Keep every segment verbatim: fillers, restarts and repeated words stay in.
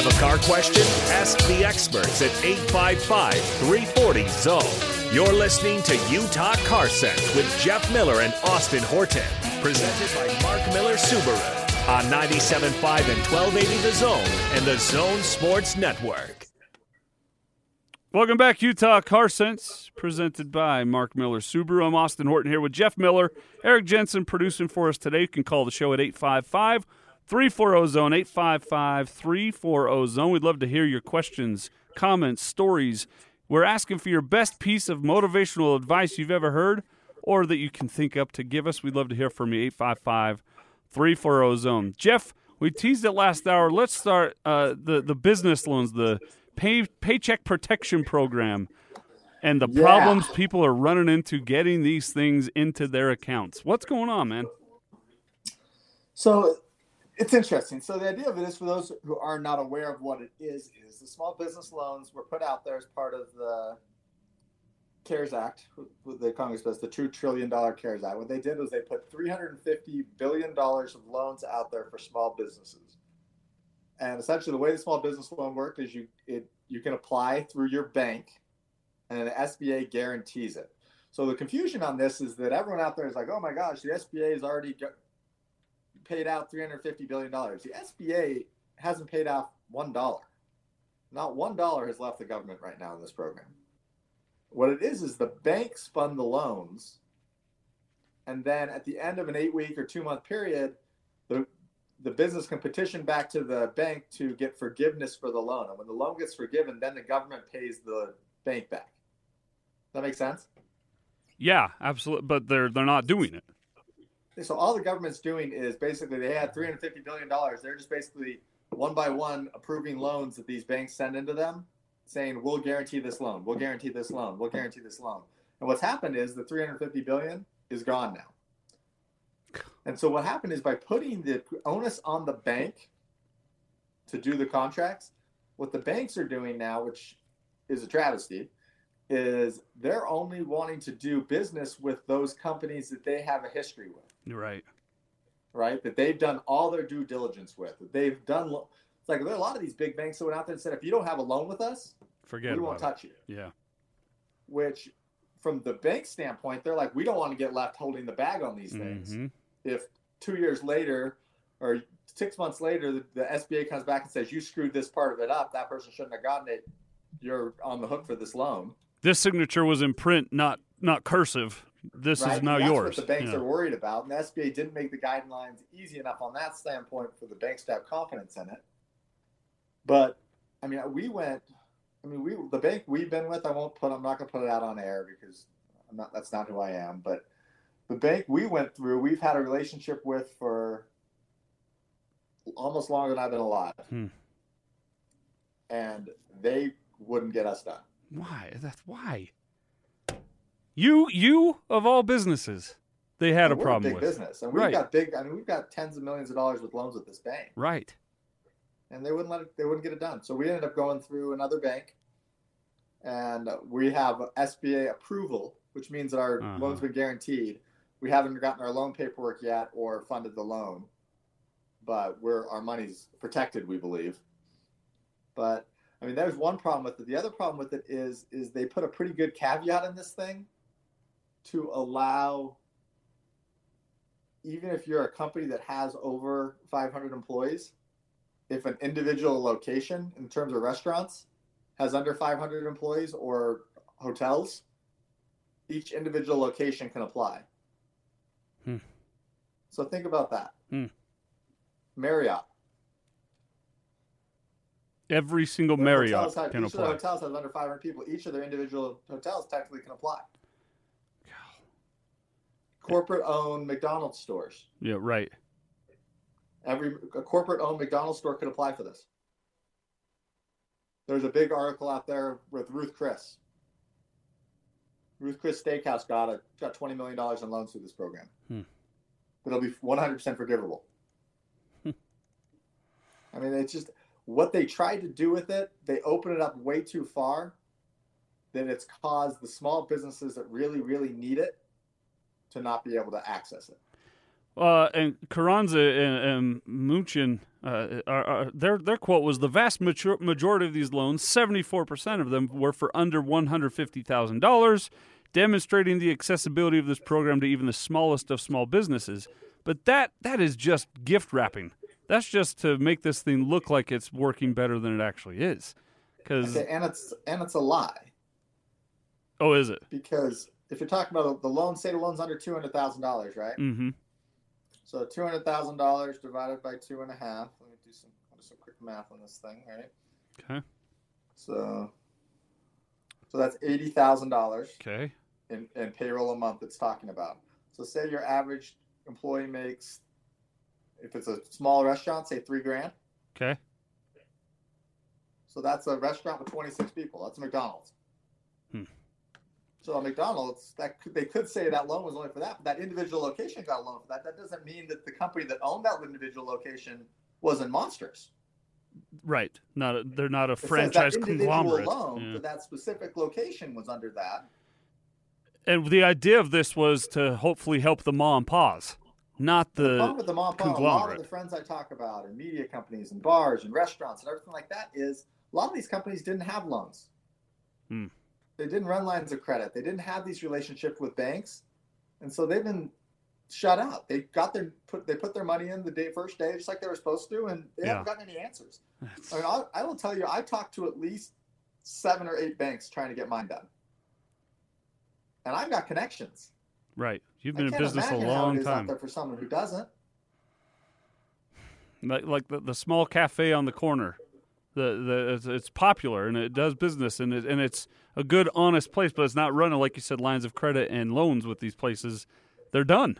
Have a car question? Ask the experts at eight five five, three four zero, Z O N E. You're listening to Utah Car Sense with Jeff Miller and Austin Horton. Presented by Mark Miller Subaru on ninety-seven point five and twelve eighty The Zone and The Zone Sports Network. Welcome back, Utah Car Sense, presented by Mark Miller Subaru. I'm Austin Horton here with Jeff Miller. Eric Jensen producing for us today. You can call the show at eight five five, three four zero, Z O N E, eight five five, three four zero, Z O N E. We'd love to hear your questions, comments, stories. We're asking for your best piece of motivational advice you've ever heard or that you can think up to give us. We'd love to hear from you, eight five five, three four zero, Z O N E. Jeff, we teased it last hour. Let's start uh, the, the business loans, the Pay, Paycheck Protection Program, and the yeah. problems people are running into getting these things into their accounts. What's going on, man? So it's interesting. So the idea of it is, for those who are not aware of what it is, is the small business loans were put out there as part of the CARES Act, what the Congress does, the two trillion dollars CARES Act. What they did was they put three hundred fifty billion dollars of loans out there for small businesses. And essentially, the way the small business loan worked is you it, you can apply through your bank, and the S B A guarantees it. So the confusion on this is that everyone out there is like, oh my gosh, the S B A has already go- paid out three hundred fifty billion dollars. The S B A hasn't paid out one dollar. Not one dollar has left the government right now in this program. What it is is the bank spun the loans, and then at the end of an eight-week or two-month period, the the business can petition back to the bank to get forgiveness for the loan. And when the loan gets forgiven, then the government pays the bank back. Does that make sense? Yeah, absolutely. But they're they're not doing it. So all the government's doing is basically they had three hundred fifty billion dollars. They're just basically one by one approving loans that these banks send into them, saying, we'll guarantee this loan. We'll guarantee this loan. We'll guarantee this loan. And what's happened is the three hundred fifty billion dollars is gone now. And so what happened is by putting the onus on the bank to do the contracts, what the banks are doing now, which is a travesty, is they're only wanting to do business with those companies that they have a history with. Right. Right. That they've done all their due diligence with. That they've done. Lo- it's like there are a lot of these big banks that went out there and said, if you don't have a loan with us, forget we won't it. touch you. Yeah. Which from the bank standpoint, they're like, we don't want to get left holding the bag on these things. Mm-hmm. If two years later or six months later, the, the S B A comes back and says, you screwed this part of it up. That person shouldn't have gotten it. You're on the hook for this loan. This signature was in print, not not cursive. This right? is now That's yours. That's what the banks yeah. are worried about. And the S B A didn't make the guidelines easy enough on that standpoint for the banks to have confidence in it. But, I mean, we went – I mean, we the bank we've been with, I won't put – I'm not going to put it out on air because I'm not. That's not who I am, but – the bank we went through, we've had a relationship with for almost longer than I've been alive. Hmm. And they wouldn't get us done. Why? That's why. You, you of all businesses, they had and a we're problem a big with. Business. And we've right. got big, I mean, we've got tens of millions of dollars with loans with this bank. Right. And they wouldn't let it, they wouldn't get it done. So we ended up going through another bank, and we have S B A approval, which means that our uh-huh. loan's been guaranteed. We haven't gotten our loan paperwork yet or funded the loan, but we're, our money's protected, we believe. But, I mean, there's one problem with it. The other problem with it is is they put a pretty good caveat in this thing to allow, even if you're a company that has over five hundred employees, if an individual location in terms of restaurants has under five hundred employees or hotels, each individual location can apply. Hmm. So think about that. Hmm. Marriott. Every single the Marriott have, can each apply. Each of the hotels has under five hundred people. Each of their individual hotels technically can apply. God. Corporate-owned McDonald's stores. Yeah, right. Every a corporate-owned McDonald's store could apply for this. There's a big article out there with Ruth's Chris. Ruth's Chris Steakhouse got a, got twenty million dollars in loans through this program. Hmm. But it'll be one hundred percent forgivable. Hmm. I mean, it's just what they tried to do with it. They open it up way too far that it's caused the small businesses that really, really need it to not be able to access it. Uh, and Carranza and, and Mnuchin, uh, are, are, their their quote was, the vast major- majority of these loans, seventy-four percent of them, were for under one hundred fifty thousand dollars, demonstrating the accessibility of this program to even the smallest of small businesses. But that that is just gift wrapping. That's just to make this thing look like it's working better than it actually is. 'Cause, and it's and it's a lie. Oh, is it? Because if you're talking about the loan, say the loan's under two hundred thousand dollars, right? Mm-hmm. So two hundred thousand dollars divided by two and a half. Let me do some, do some quick math on this thing, right? Okay. So, so that's eighty thousand dollars. Okay. In, in payroll a month it's talking about. So say your average employee makes, if it's a small restaurant, say three grand. Okay. So that's a restaurant with twenty-six people. That's a McDonald's. Hmm. So a McDonald's, that could, they could say that loan was only for that, but that individual location got a loan for that. That doesn't mean that the company that owned that individual location wasn't monstrous. Right. Not a, they're not a it franchise that conglomerate. Loan yeah. for that specific location was under that. And the idea of this was to hopefully help the ma and pa's, not the, the problem with the ma and pa, conglomerate. A lot of the friends I talk about and media companies and bars and restaurants and everything like that is a lot of these companies didn't have loans. Hmm. They didn't run lines of credit. They didn't have these relationships with banks, and so they've been shut out. They got their put. They put their money in the day, first day, just like they were supposed to, and they yeah. haven't gotten any answers. I mean, I'll, I will tell you, I talked to at least seven or eight banks trying to get mine done, and I've got connections. Right, you've been in business a long time. I can't imagine how it is out there for someone who doesn't. Like like the, the small cafe on the corner. The the it's, it's popular and it does business and it, and it's a good honest place, but it's not running like you said lines of credit and loans with these places. They're done,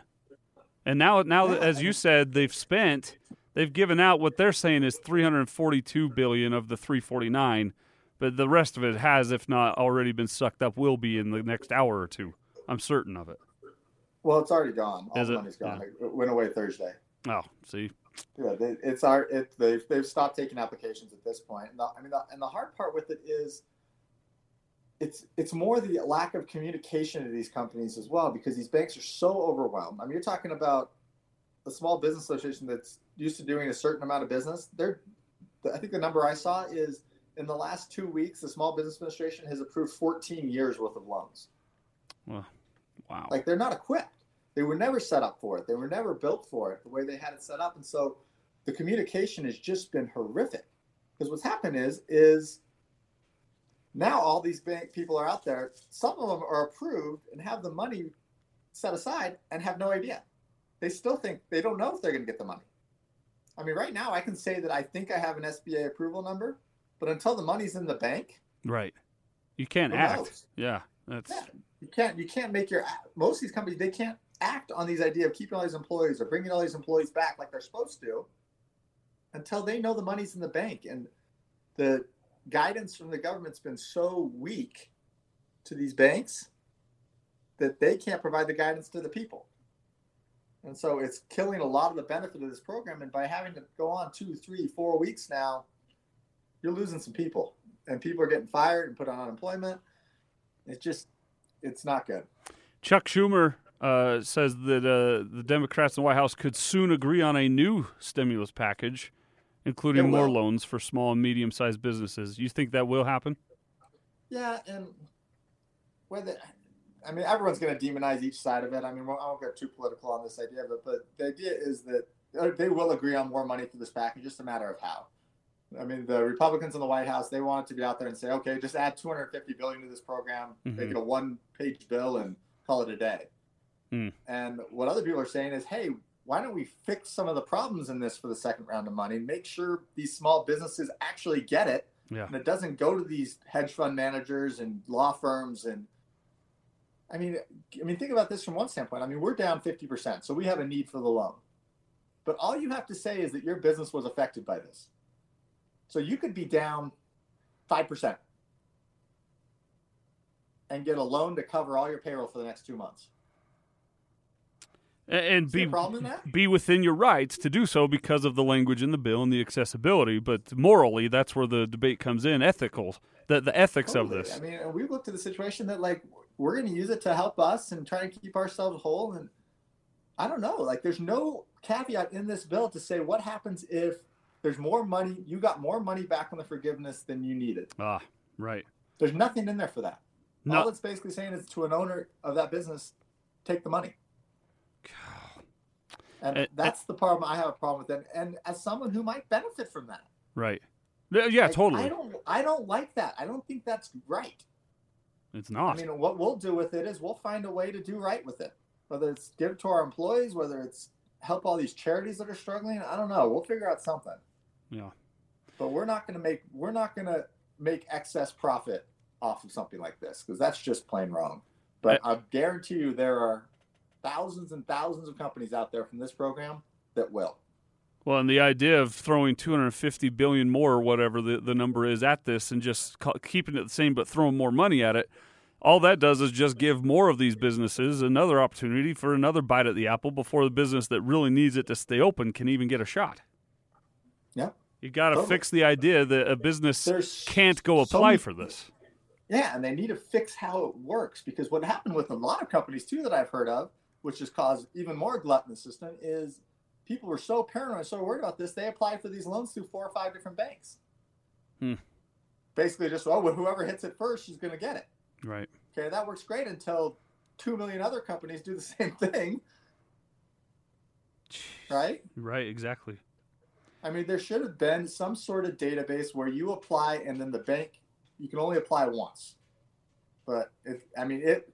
and now now yeah, as I mean, you said, they've spent, they've given out what they're saying is three hundred forty-two billion dollars of the three hundred forty-nine billion dollars, but the rest of it has, if not already been sucked up, will be in the next hour or two. I'm certain of it. Well, it's already gone. All is the it? money's gone. Yeah. It went away Thursday. Oh, see. Yeah, they, it's our. It, they've they've stopped taking applications at this point. And the, I mean, the, and the hard part with it is, it's it's more the lack of communication to these companies as well, because these banks are so overwhelmed. I mean, you're talking about a small business association that's used to doing a certain amount of business. They're, I think the number I saw is in the last two weeks, the Small Business Administration has approved fourteen years worth of loans. Wow, wow! Like they're not equipped. They were never set up for it. They were never built for it the way they had it set up. And so the communication has just been horrific, because what's happened is, is now all these bank people are out there. Some of them are approved and have the money set aside and have no idea. They still think they don't know if they're going to get the money. I mean, right now I can say that I think I have an S B A approval number, but until the money's in the bank. Right. You can't act. Knows? Yeah. That's yeah, you can't, you can't make your, most of these companies, they can't act on these idea of keeping all these employees or bringing all these employees back like they're supposed to until they know the money's in the bank. And the guidance from the government's been so weak to these banks that they can't provide the guidance to the people. And so it's killing a lot of the benefit of this program. And by having to go on two, three, four weeks now, you're losing some people, and people are getting fired and put on unemployment. It's just, it's not good. Chuck Schumer Uh, says that uh, the Democrats in the White House could soon agree on a new stimulus package, including more loans for small and medium-sized businesses. You think that will happen? Yeah, and whether I mean, everyone's going to demonize each side of it. I mean, I won't get too political on this idea, but, but the idea is that they will agree on more money for this package, just a matter of how. I mean, the Republicans in the White House, they want it to be out there and say, okay, just add two hundred fifty billion dollars to this program, mm-hmm. make it a one-page bill, and call it a day. Mm. And what other people are saying is, hey, why don't we fix some of the problems in this for the second round of money? Make sure these small businesses actually get it, yeah. and it doesn't go to these hedge fund managers and law firms. And I mean, I mean, think about this from one standpoint. I mean, we're down fifty percent, so we have a need for the loan. But all you have to say is that your business was affected by this. So you could be down five percent and get a loan to cover all your payroll for the next two months. And be, be within your rights to do so because of the language in the bill and the accessibility. But morally, that's where the debate comes in, ethical, the, the ethics totally. of this. I mean, we looked at the situation that, like, we're going to use it to help us and try to keep ourselves whole. And I don't know. Like, there's no caveat in this bill to say what happens if there's more money. You got more money back on the forgiveness than you needed. Ah, right. There's nothing in there for that. No. All it's basically saying is to an owner of that business, take the money. God. And it, that's it, the problem. I have a problem with that. And as someone who might benefit from that. Right. Yeah, like, totally. I don't, I don't like that. I don't think that's right. It's not. I mean, what we'll do with it is we'll find a way to do right with it. Whether it's give to our employees, whether it's help all these charities that are struggling. I don't know. We'll figure out something. Yeah. But we're not going to make, we're not going to make excess profit off of something like this, because that's just plain wrong. But I, I guarantee you there are thousands and thousands of companies out there from this program that will. Well, and the idea of throwing two hundred fifty billion dollars more or whatever the, the number is at this and just ca- keeping it the same but throwing more money at it, all that does is just give more of these businesses another opportunity for another bite at the apple before the business that really needs it to stay open can even get a shot. Yeah. You got to totally. fix the idea that a business There's can't go so apply many- for this. Yeah, and they need to fix how it works, because what happened with a lot of companies, too, that I've heard of, which has caused even more glut in the system, is people were so paranoid, so worried about this, they applied for these loans through four or five different banks. Hmm. Basically just, oh, well, whoever hits it first is going to get it. Right. Okay, that works great until two million other companies do the same thing. Jeez. Right? Right, exactly. I mean, there should have been some sort of database where you apply and then the bank... You can only apply once, but it, I mean, it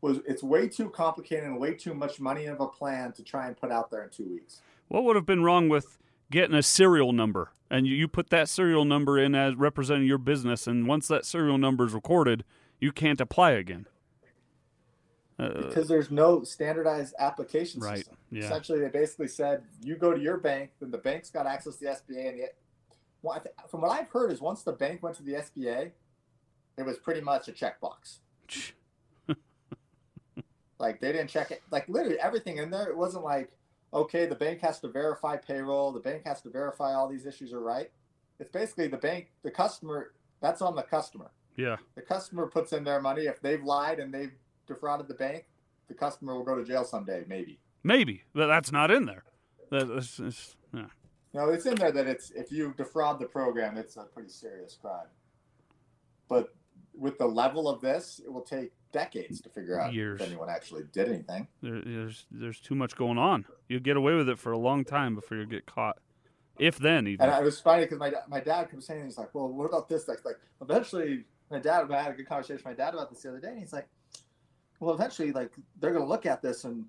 was, it's way too complicated and way too much money of a plan to try and put out there in two weeks. What would have been wrong with getting a serial number, and you, you put that serial number in as representing your business, and once that serial number is recorded, you can't apply again? Uh, because there's no standardized application right. system. Yeah. Essentially, they basically said, you go to your bank, then the bank's got access to the S B A, and the, well, I th- from what I've heard is once the bank went to the S B A, it was pretty much a checkbox. Like, they didn't check it. Like, literally everything in there, it wasn't like, okay, the bank has to verify payroll. The bank has to verify all these issues are right. It's basically the bank, the customer, that's on the customer. Yeah. The customer puts in their money. If they've lied and they've defrauded the bank, the customer will go to jail someday, maybe. Maybe. But that's not in there. That's, that's, yeah. No, it's in there that it's if you defraud the program, it's a pretty serious crime. But with the level of this, it will take decades to figure out Years. if anyone actually did anything. There, there's there's too much going on. You'll get away with it for a long time before you get caught, if then even. And I was funny because my my dad kept saying, he's like, well, what about this? Like, like eventually, my dad, I had a good conversation with my dad about this the other day, and he's like, well, eventually, like, they're going to look at this, and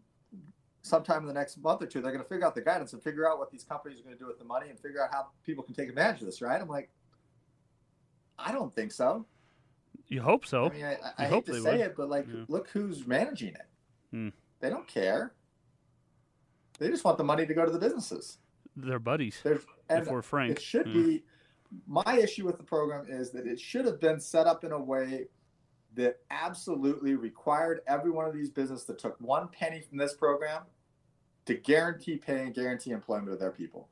sometime in the next month or two, they're going to figure out the guidance and figure out what these companies are going to do with the money and figure out how people can take advantage of this, right? I'm like, I don't think so. You hope so. I mean, I, I hate to say would. it, but like, yeah. Look who's managing it. Hmm. They don't care. They just want the money to go to the businesses. Their buddies. They're, and if we're frank. It should yeah. be. My issue with the program is that it should have been set up in a way that absolutely required every one of these businesses that took one penny from this program to guarantee pay and guarantee employment of their people.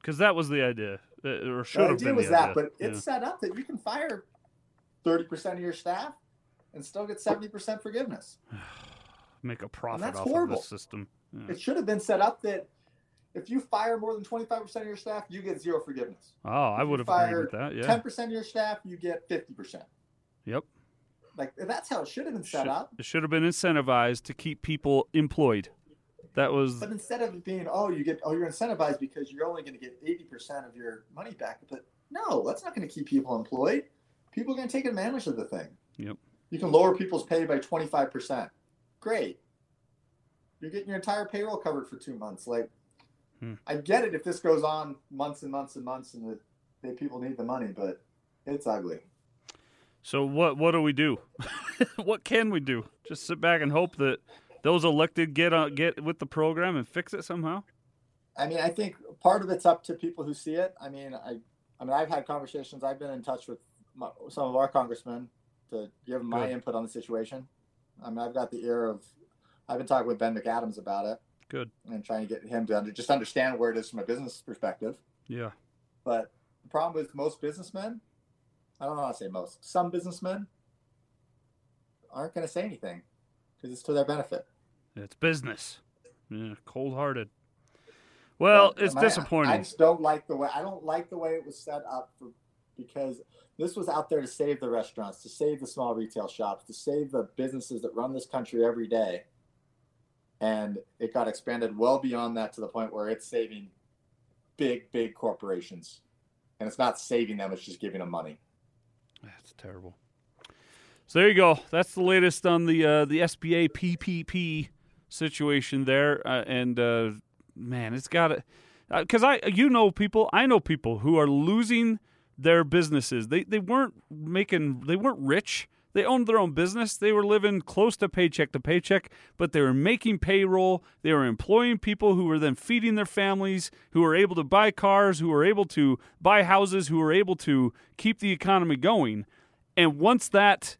Because that was the idea. Or should the have idea been was the that, idea. But yeah. It's set up that you can fire thirty percent of your staff and still get seventy percent forgiveness. Make a profit that's off horrible. of this system. Yeah. It should have been set up that if you fire more than twenty-five percent of your staff, you get zero forgiveness. Oh, I would have agreed with that. Yeah. ten percent of your staff, you get fifty percent. Yep. Like, that's how it should have been set should, up. It should have been incentivized to keep people employed. That was. But instead of being, oh, you get, oh, you're incentivized because you're only going to get eighty percent of your money back. But no, that's not going to keep people employed. People are going to take advantage of the thing. Yep. You can lower people's pay by twenty-five percent. Great. You're getting your entire payroll covered for two months. Like, hmm. I get it if this goes on months and months and months and the, the people need the money, but it's ugly. So what what do we do? What can we do? Just sit back and hope that those elected get on, get with the program and fix it somehow? I mean, I think part of it's up to people who see it. I mean, I I mean, I've had conversations. I've been in touch with my, some of our congressmen to give my Good. input on the situation. I mean, I've got the ear of – I've been talking with Ben McAdams about it. Good. And trying to get him to under, just understand where it is from a business perspective. Yeah. But the problem with most businessmen – I don't want to say most. Some businessmen aren't going to say anything because it's to their benefit. It's business. Yeah, cold-hearted. Well, but, it's I, disappointing. I just don't like the way I don't like the way it was set up for, because this was out there to save the restaurants, to save the small retail shops, to save the businesses that run this country every day. And it got expanded well beyond that to the point where it's saving big, big corporations. And it's not saving them, it's just giving them money. That's terrible. So there you go. That's the latest on the uh, the S B A P P P situation there. Uh, and, uh, man, it's got to – because I, you know people, I know people who are losing their businesses. They they weren't making – they weren't rich. They owned their own business. They were living close to paycheck to paycheck, but they were making payroll. They were employing people who were then feeding their families, who were able to buy cars, who were able to buy houses, who were able to keep the economy going. And once that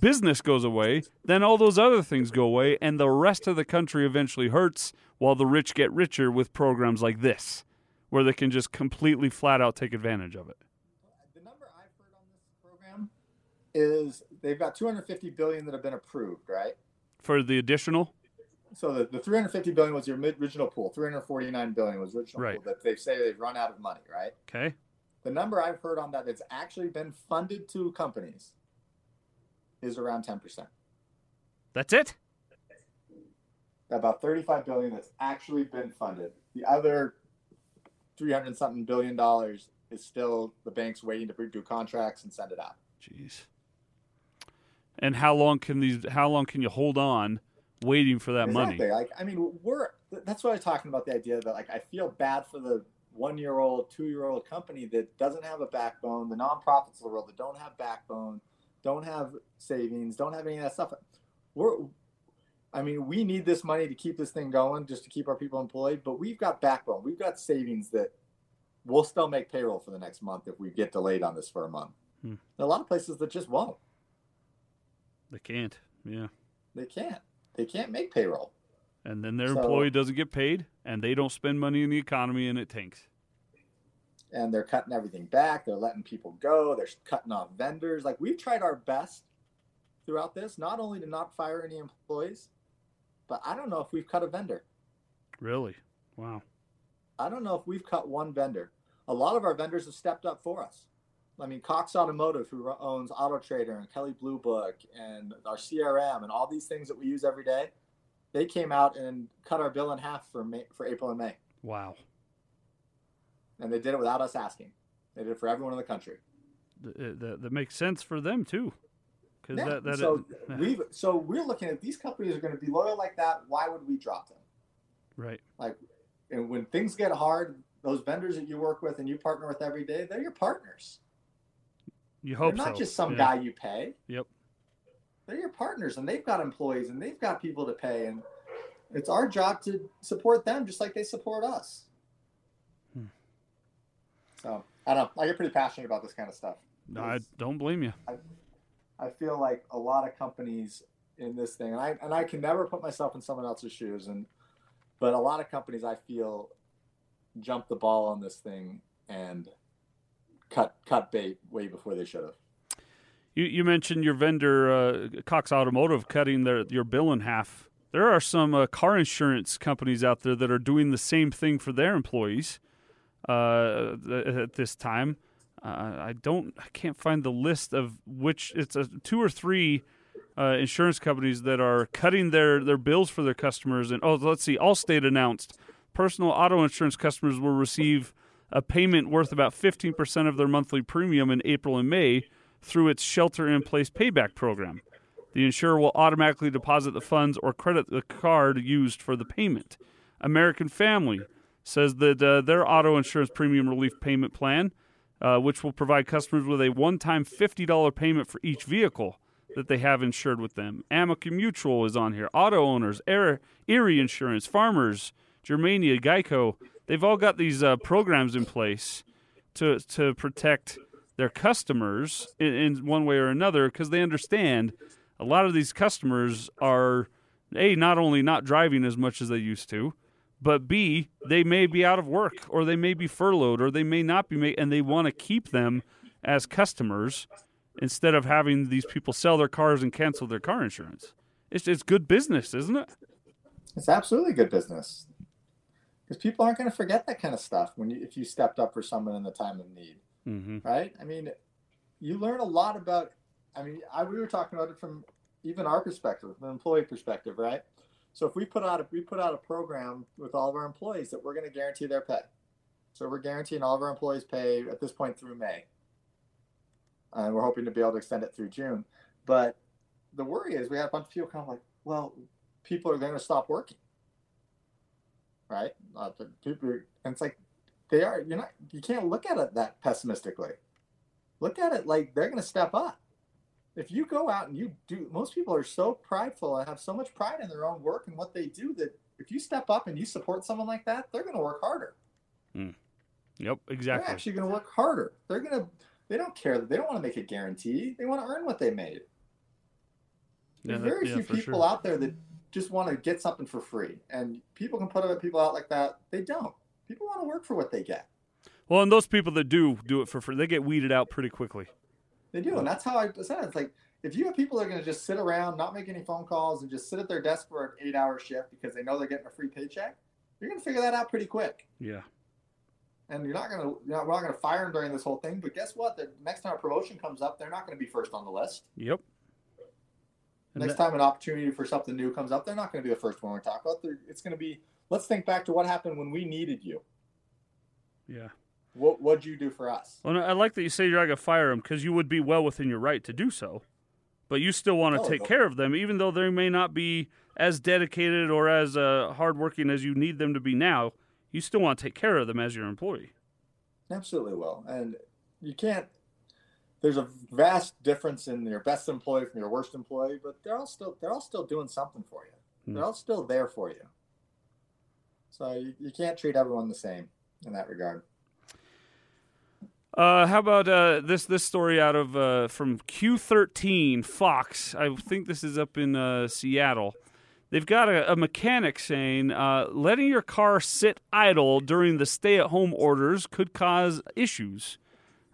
business goes away, then all those other things go away, and the rest of the country eventually hurts while the rich get richer with programs like this, where they can just completely flat out take advantage of it. The number I've heard on this program is... they've got two hundred fifty billion dollars that have been approved, right? For the additional? So the, the three hundred fifty billion dollars was your original pool. three hundred forty-nine billion dollars was original right. pool that they say they've run out of money, right? Okay. The number I've heard on that that's actually been funded to companies is around ten percent. That's it? About thirty-five billion dollars that's actually been funded. The other three hundred something billion dollars is still the banks waiting to do contracts and send it out. Jeez. And how long can these? How long can you hold on, waiting for that exactly. money? Like, I mean, we're that's why I was talking about the idea that like I feel bad for the one-year-old, two-year-old company that doesn't have a backbone, the nonprofits of the world that don't have backbone, don't have savings, don't have any of that stuff. We're, I mean, we need this money to keep this thing going, just to keep our people employed. But we've got backbone, we've got savings that we'll still make payroll for the next month if we get delayed on this for a month. Hmm. A lot of places that just won't. They can't, yeah. They can't. They can't make payroll. And then their so, employee doesn't get paid, and they don't spend money in the economy, and it tanks. And they're cutting everything back. They're letting people go. They're cutting off vendors. Like, we've tried our best throughout this, not only to not fire any employees, but I don't know if we've cut a vendor. Really? Wow. I don't know if we've cut one vendor. A lot of our vendors have stepped up for us. I mean, Cox Automotive, who owns Auto Trader and Kelley Blue Book and our C R M and all these things that we use every day, they came out and cut our bill in half for May, for April and May. Wow. And they did it without us asking. They did it for everyone in the country. That, that, that makes sense for them, too. Yeah. That, that so, it, yeah. we've, so we're looking at these companies are going to be loyal like that. Why would we drop them? Right. Like, and when things get hard, those vendors that you work with and you partner with every day, they're your partners. You hope They're not so. just some yeah. guy you pay. Yep. They're your partners, and they've got employees, and they've got people to pay, and it's our job to support them just like they support us. Hmm. So, I don't know. I get pretty passionate about this kind of stuff. No, I don't blame you. I, I feel like a lot of companies in this thing, and I and I can never put myself in someone else's shoes, and but a lot of companies I feel jump the ball on this thing and – Cut cut bait way before they should have. You you mentioned your vendor uh, Cox Automotive cutting their your bill in half. There are some uh, car insurance companies out there that are doing the same thing for their employees uh, at this time. Uh, I don't I can't find the list of which it's a, two or three uh, insurance companies that are cutting their their bills for their customers. And oh, let's see, Allstate announced personal auto insurance customers will receive a payment worth about fifteen percent of their monthly premium in April and May through its shelter-in-place payback program. The insurer will automatically deposit the funds or credit the card used for the payment. American Family says that uh, their auto insurance premium relief payment plan, uh, which will provide customers with a one-time fifty dollars payment for each vehicle that they have insured with them. Amica Mutual is on here. Auto Owners, Erie Insurance, Farmers, Germania, GEICO. They've all got these uh, programs in place to to protect their customers in, in one way or another, because they understand a lot of these customers are, A, not only not driving as much as they used to, but B, they may be out of work, or they may be furloughed, or they may not be made, and they want to keep them as customers instead of having these people sell their cars and cancel their car insurance. It's, it's good business, isn't it? It's absolutely good business, because people aren't going to forget that kind of stuff when you, if you stepped up for someone in the time of need, mm-hmm. right? I mean, you learn a lot about, I mean, I, we were talking about it from even our perspective, from an employee perspective, right? So if we put out a, we put out a program with all of our employees that we're going to guarantee their pay. So we're guaranteeing all of our employees pay at this point through May. And we're hoping to be able to extend it through June. But the worry is we have a bunch of people kind of like, well, people are going to stop working. Right? And it's like, they are, you're not, you can't look at it that pessimistically. Look at it like they're going to step up. If you go out and you do, most people are so prideful and have so much pride in their own work and what they do that if you step up and you support someone like that, they're going to work harder. Mm. Yep, exactly. They're actually going to work harder. They're going to, they don't care that they don't want to make a guarantee. They want to earn what they made. Yeah, There's that, very yeah, few people sure. out there that just want to get something for free. And people can put other people out like that. They don't. People want to work for what they get. Well, and those people that do do it for free, they get weeded out pretty quickly. They do. And that's how I said it. It's like, if you have people that are going to just sit around, not make any phone calls, and just sit at their desk for an eight hour shift because they know they're getting a free paycheck, you're going to figure that out pretty quick. Yeah. And you're not going to, you're not, we're not going to fire them during this whole thing. But guess what? The next time a promotion comes up, they're not going to be first on the list. Yep. And next that, time an opportunity for something new comes up, they're not going to be the first one we talk about. They're, it's going to be, let's think back to what happened when we needed you. Yeah. What what'd you do for us? Well, I like that you say you're not going to fire them because you would be well within your right to do so. But you still want to oh, take no. care of them, even though they may not be as dedicated or as uh, hardworking as you need them to be now. You still want to take care of them as your employee. Absolutely will. And you can't, there's a vast difference in your best employee from your worst employee, but they're all still, they're all still doing something for you. Mm. They're all still there for you. So you, you can't treat everyone the same in that regard. Uh, how about uh, this this story out of uh, from Q thirteen Fox? I think this is up in uh, Seattle. They've got a, a mechanic saying, uh, letting your car sit idle during the stay-at-home orders could cause issues.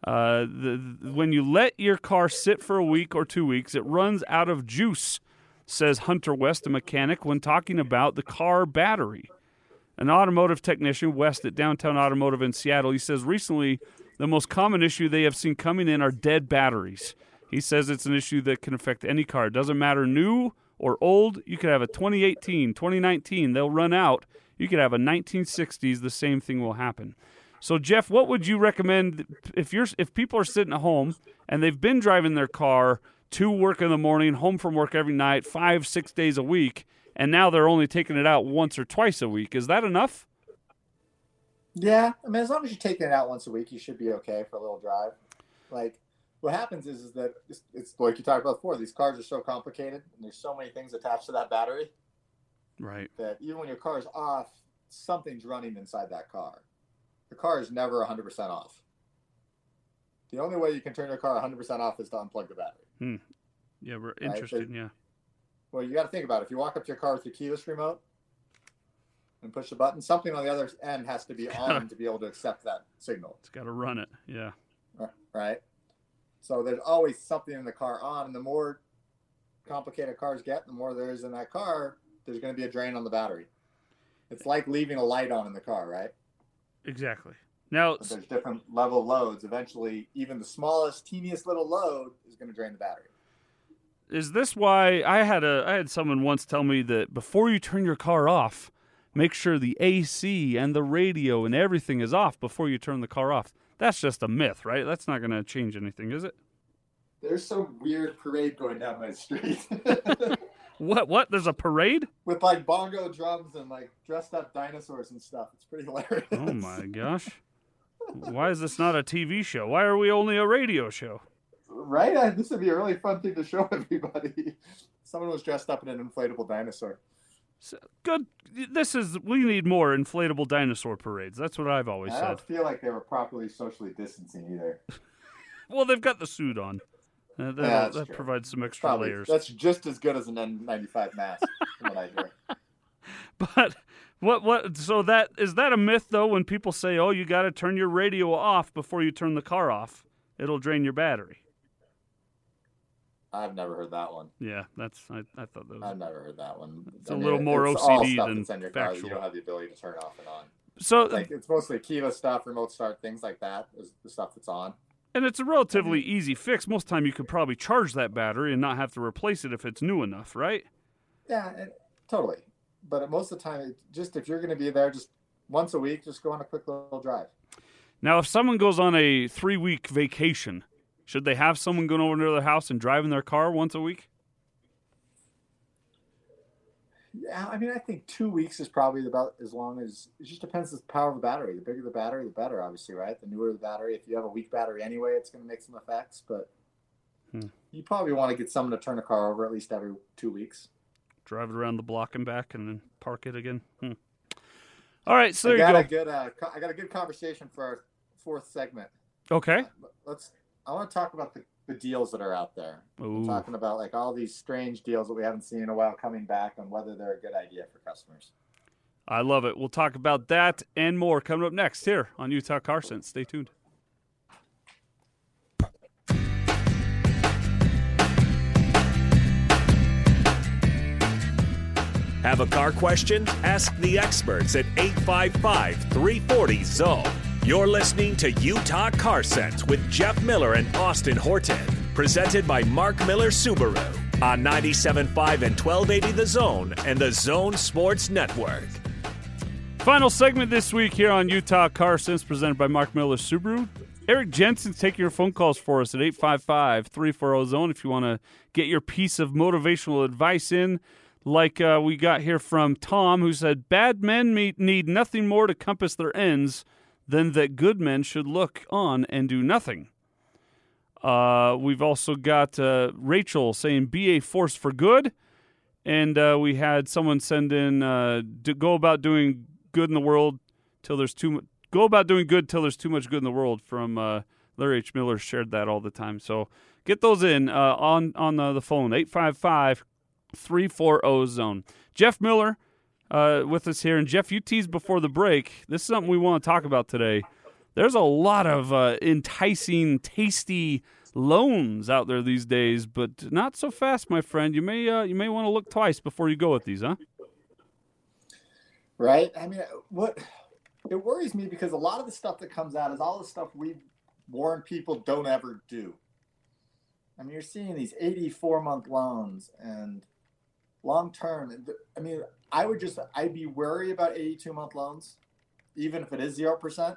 Uh, the, the, when you let your car sit for a week or two weeks, it runs out of juice, says Hunter West, a mechanic, when talking about the car battery. An automotive technician, West, at Downtown Automotive in Seattle, he says recently the most common issue they have seen coming in are dead batteries. He says it's an issue that can affect any car. It doesn't matter new or old. You could have a twenty eighteen, twenty nineteen, they'll run out. You could have a nineteen sixties, the same thing will happen. So, Jeff, what would you recommend if you're if people are sitting at home and they've been driving their car to work in the morning, home from work every night, five, six days a week, and now they're only taking it out once or twice a week? Is that enough? Yeah, I mean, as long as you're taking it out once a week, you should be okay for a little drive. Like, what happens is, is that it's, it's like you talked about before. These cars are so complicated, and there's so many things attached to that battery, right? That even when your car is off, something's running inside that car. The car is never one hundred percent off. The only way you can turn your car one hundred percent off is to unplug the battery. Hmm. Yeah, we're right? interested. So, yeah. Well, you got to think about it. If you walk up to your car with your keyless remote and push the button, something on the other end has to be on to be able to accept that signal. It's got to run it, yeah. Right? So there's always something in the car on, and the more complicated cars get, the more there is in that car, there's going to be a drain on the battery. It's like leaving a light on in the car, right? Exactly. Now, but there's different level loads. Eventually, even the smallest, teeniest little load is going to drain the battery. Is this why I had a I had someone once tell me that before you turn your car off, make sure the A C and the radio and everything is off before you turn the car off. That's just a myth, right? That's not going to change anything, is it? There's some weird parade going down my street. What? What? There's a parade? With, like, bongo drums and, like, dressed-up dinosaurs and stuff. It's pretty hilarious. Oh, my gosh. Why is this not a T V show? Why are we only a radio show? Right? I, this would be a really fun thing to show everybody. Someone was dressed up in an inflatable dinosaur. So, good. This is. We need more inflatable dinosaur parades. That's what I've always I said. I don't feel like they were properly socially distancing either. Well, they've got the suit on. Uh, that yeah, that provides some extra Probably, layers. That's just as good as an N ninety-five mask. From what I hear. But what what? So that is that a myth though? When people say, "Oh, you got to turn your radio off before you turn the car off. It'll drain your battery." I've never heard that one. Yeah, that's I, I thought that was. I've never heard that one. It's I mean, a little more it's O C D all than that's in your factual. Car you don't have the ability to turn off and on. So like it's mostly Kiva stuff, remote start, things like that is the stuff that's on. And it's a relatively mm-hmm. easy fix. Most of the time you could probably charge that battery and not have to replace it if it's new enough, right? Yeah, it, totally. But most of the time, it, just if you're going to be there just once a week, just go on a quick little drive. Now, if someone goes on a three-week vacation, should they have someone going over to their house and driving their car once a week? Yeah, I mean, I think two weeks is probably about as long as – it just depends on the power of the battery. The bigger the battery, the better, obviously, right? The newer the battery. If you have a weak battery anyway, it's going to make some effects. But hmm. you probably want to get someone to turn a car over at least every two weeks. Drive it around the block and back and then park it again. Hmm. All right, so I there you go. A good, uh, co- I got a good conversation for our fourth segment. Okay. Uh, let's. I want to talk about the, the deals that are out there. Ooh. I'm talking about like all these strange deals that we haven't seen in a while coming back and whether they're a good idea for customers. I love it. We'll talk about that and more coming up next here on Utah Car Sense. Stay tuned. Have a car question? Ask the experts at eight five five, three four zero, Z O N E. You're listening to Utah Car Sense with Jeff Miller and Austin Horton. Presented by Mark Miller Subaru on ninety-seven point five and twelve eighty The Zone and The Zone Sports Network. Final segment this week here on Utah Car Sense presented by Mark Miller Subaru. Eric Jensen's taking your phone calls for us at eight five five, three four zero, Z O N E if you want to get your piece of motivational advice in. Like uh, we got here from Tom, who said, bad men need nothing more to compass their ends than that good men should look on and do nothing. Uh, we've also got uh, Rachel saying, be a force for good. And uh, we had someone send in, uh, do, go about doing good in the world till there's too much. Go about doing good till there's too much good in the world from uh, Larry H. Miller. Shared that all the time. So get those in uh, on, on the, the phone, eight five five three four zero Zone. Jeff Miller uh, with us here. And Jeff, you teased before the break. This is something we want to talk about today. There's a lot of uh, enticing, tasty loans out there these days, but not so fast, my friend. You may uh, you may want to look twice before you go with these, huh? Right. I mean, what it worries me because a lot of the stuff that comes out is all the stuff we warn people don't ever do. I mean, you're seeing these eighty-four month loans and long-term. I mean, I would just, I'd be wary about eighty-two month loans, even if it is zero percent,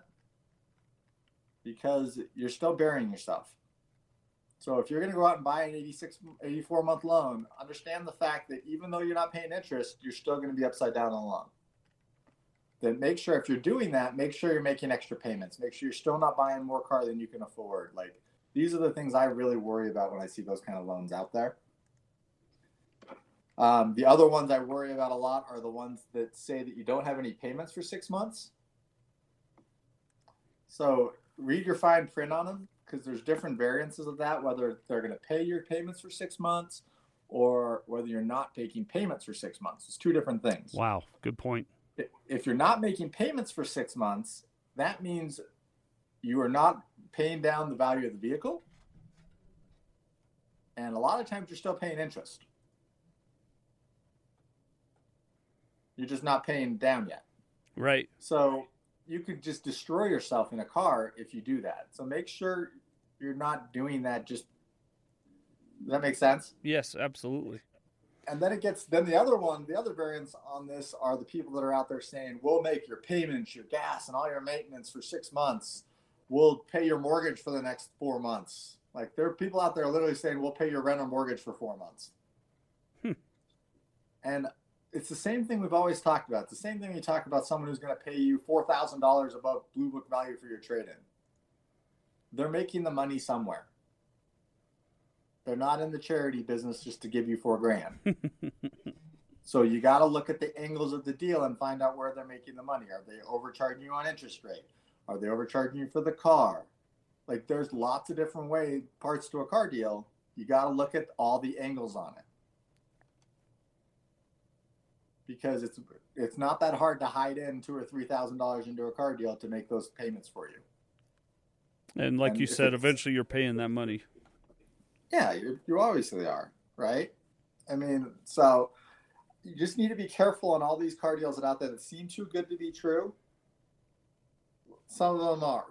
because you're still burying yourself. So if you're going to go out and buy an eighty-six, eighty-four month loan, understand the fact that even though you're not paying interest, you're still going to be upside down on the loan. Then make sure if you're doing that, make sure you're making extra payments. Make sure you're still not buying more car than you can afford. Like, these are the things I really worry about when I see those kind of loans out there. Um, the other ones I worry about a lot are the ones that say that you don't have any payments for six months. So read your fine print on them because there's different variances of that, whether they're going to pay your payments for six months or whether you're not taking payments for six months. It's two different things. Wow, good point. If you're not making payments for six months, that means you are not paying down the value of the vehicle. And a lot of times you're still paying interest. You're just not paying down yet. Right. So you could just destroy yourself in a car if you do that. So make sure you're not doing that. Just, does that make sense? Yes, absolutely. And then it gets, then the other one, the other variants on this are the people that are out there saying, we'll make your payments, your gas and all your maintenance for six months. We'll pay your mortgage for the next four months. Like there are people out there literally saying, we'll pay your rent or mortgage for four months. Hmm. And it's the same thing we've always talked about. It's the same thing you talk about someone who's going to pay you four thousand dollars above Blue Book value for your trade-in. They're making the money somewhere. They're not in the charity business just to give you four grand. So you got to look at the angles of the deal and find out where they're making the money. Are they overcharging you on interest rate? Are they overcharging you for the car? Like there's lots of different way parts to a car deal. You got to look at all the angles on it. Because it's it's not that hard to hide in two or three thousand dollars into a car deal to make those payments for you. And like and you said, eventually you're paying that money. Yeah, you you obviously are, right? I mean, so you just need to be careful on all these car deals that are out there that seem too good to be true. Some of them are.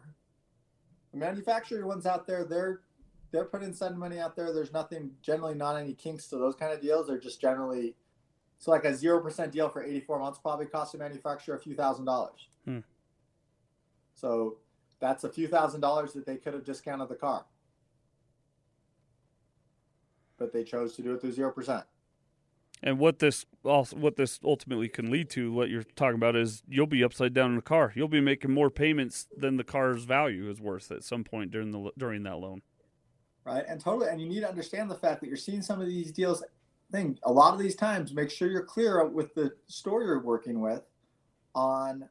The manufacturer ones out there, they're they're putting send money out there. There's nothing, generally not any kinks to those kind of deals. They're just generally, so like a zero percent deal for eighty-four months probably costs the manufacturer a few thousand dollars. Hmm. So that's a few thousand dollars that they could have discounted the car. But they chose to do it through zero percent. And what this also, what this ultimately can lead to, what you're talking about, is you'll be upside down in the car. You'll be making more payments than the car's value is worth at some point during the during that loan. Right, and totally. And you need to understand the fact that you're seeing some of these deals. Thing a lot of these times, make sure you're clear with the store you're working with on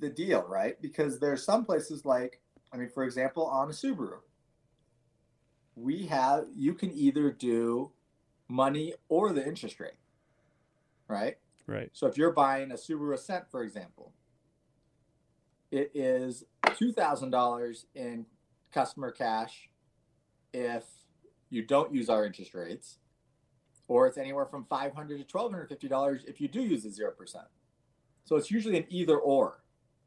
the deal, right? Because there's some places like, I mean, for example, on a Subaru, we have you can either do money or the interest rate, right? Right. So if you're buying a Subaru Ascent, for example, it is two thousand dollars in customer cash if you don't use our interest rates, or it's anywhere from five hundred dollars to one thousand two hundred fifty dollars if you do use the zero percent. So it's usually an either or.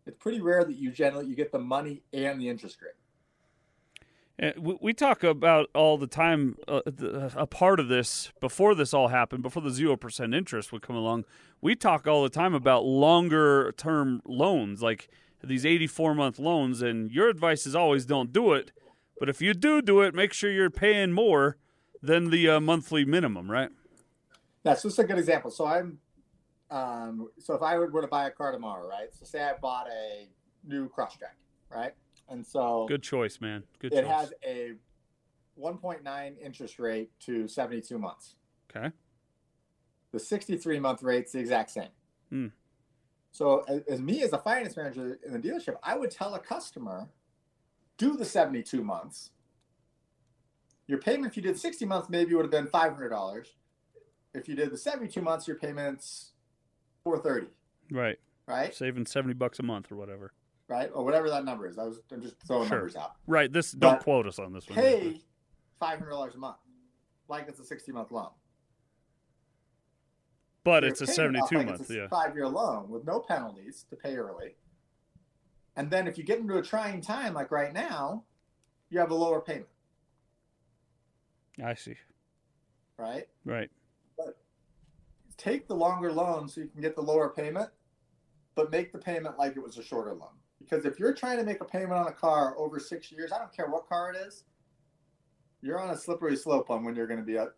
It's pretty rare that you generally you get the money and the interest rate. We talk about all the time, uh, a part of this, before this all happened, before the zero percent interest would come along, we talk all the time about longer-term loans, like these eighty-four month loans, and your advice is always don't do it, but if you do do it, make sure you're paying more than the uh, monthly minimum, right? That's just a good example. So I'm, um, so if I were to buy a car tomorrow, right, so say I bought a new Crosstrek, right? And so good choice, man. Good choice. It has a one point nine interest rate to seventy-two months. Okay. The sixty-three month rate's the exact same. Hmm. So as, as me as a finance manager in the dealership, I would tell a customer, do the seventy-two months. Your payment, if you did sixty months, maybe would have been five hundred dollars. If you did the seventy-two months, your payment's four hundred thirty dollars. Right. Right. Saving seventy bucks a month or whatever. Right? Or whatever that number is. I was, I'm just throwing sure. numbers out. Right. This but don't quote us on this one. Pay five hundred dollars a month, like it's a sixty month loan. But so it's a seventy-two month, like a yeah. five year loan with no penalties to pay early. And then if you get into a trying time, like right now, you have a lower payment. I see. Right? Right. But take the longer loan so you can get the lower payment, but make the payment like it was a shorter loan. Because if you're trying to make a payment on a car over six years, I don't care what car it is, you're on a slippery slope on when you're going to be up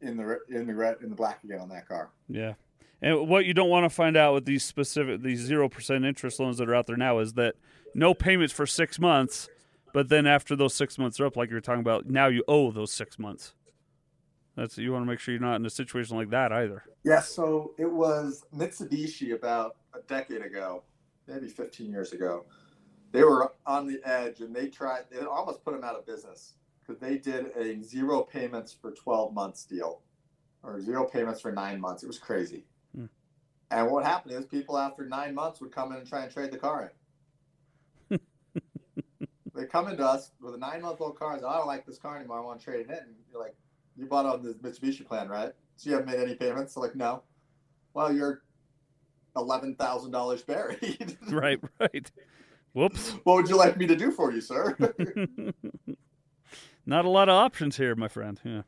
in the in the red in the black again on that car. Yeah, and what you don't want to find out with these specific these zero percent interest loans that are out there now is that no payments for six months, but then after those six months are up, like you were talking about, now you owe those six months. That's you want to make sure you're not in a situation like that either. Yeah, so it was Mitsubishi about a decade ago, maybe fifteen years ago. They were on the edge, and they tried. They almost put them out of business because they did a zero payments for twelve months deal, or zero payments for nine months. It was crazy. Hmm. And what happened is people after nine months would come in and try and trade the car in. They come into us with a nine month old car and say, I don't like this car anymore. I want to trade it in. And you're like, you bought on this Mitsubishi plan, right? So you haven't made any payments? So like, no. Well, you're eleven thousand dollars buried. Right, right. Whoops. What would you like me to do for you, sir? Not a lot of options here, my friend. Yeah.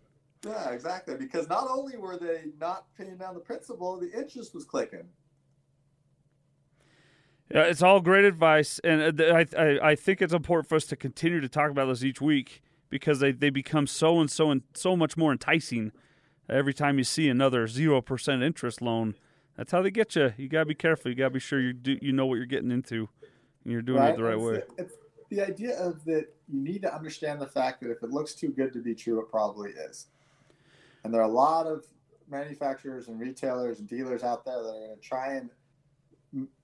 Yeah, exactly. Because not only were they not paying down the principal, the interest was clicking. Yeah, it's all great advice. And I, I, I think it's important for us to continue to talk about this each week, because they, they become so and so and so much more enticing every time you see another zero percent interest loan. That's how they get you. You got to be careful. You got to be sure you do, you know what you're getting into and you're doing right? it the right it's way. The, it's the idea of that you need to understand the fact that if it looks too good to be true, it probably is. And there are a lot of manufacturers and retailers and dealers out there that are going to try and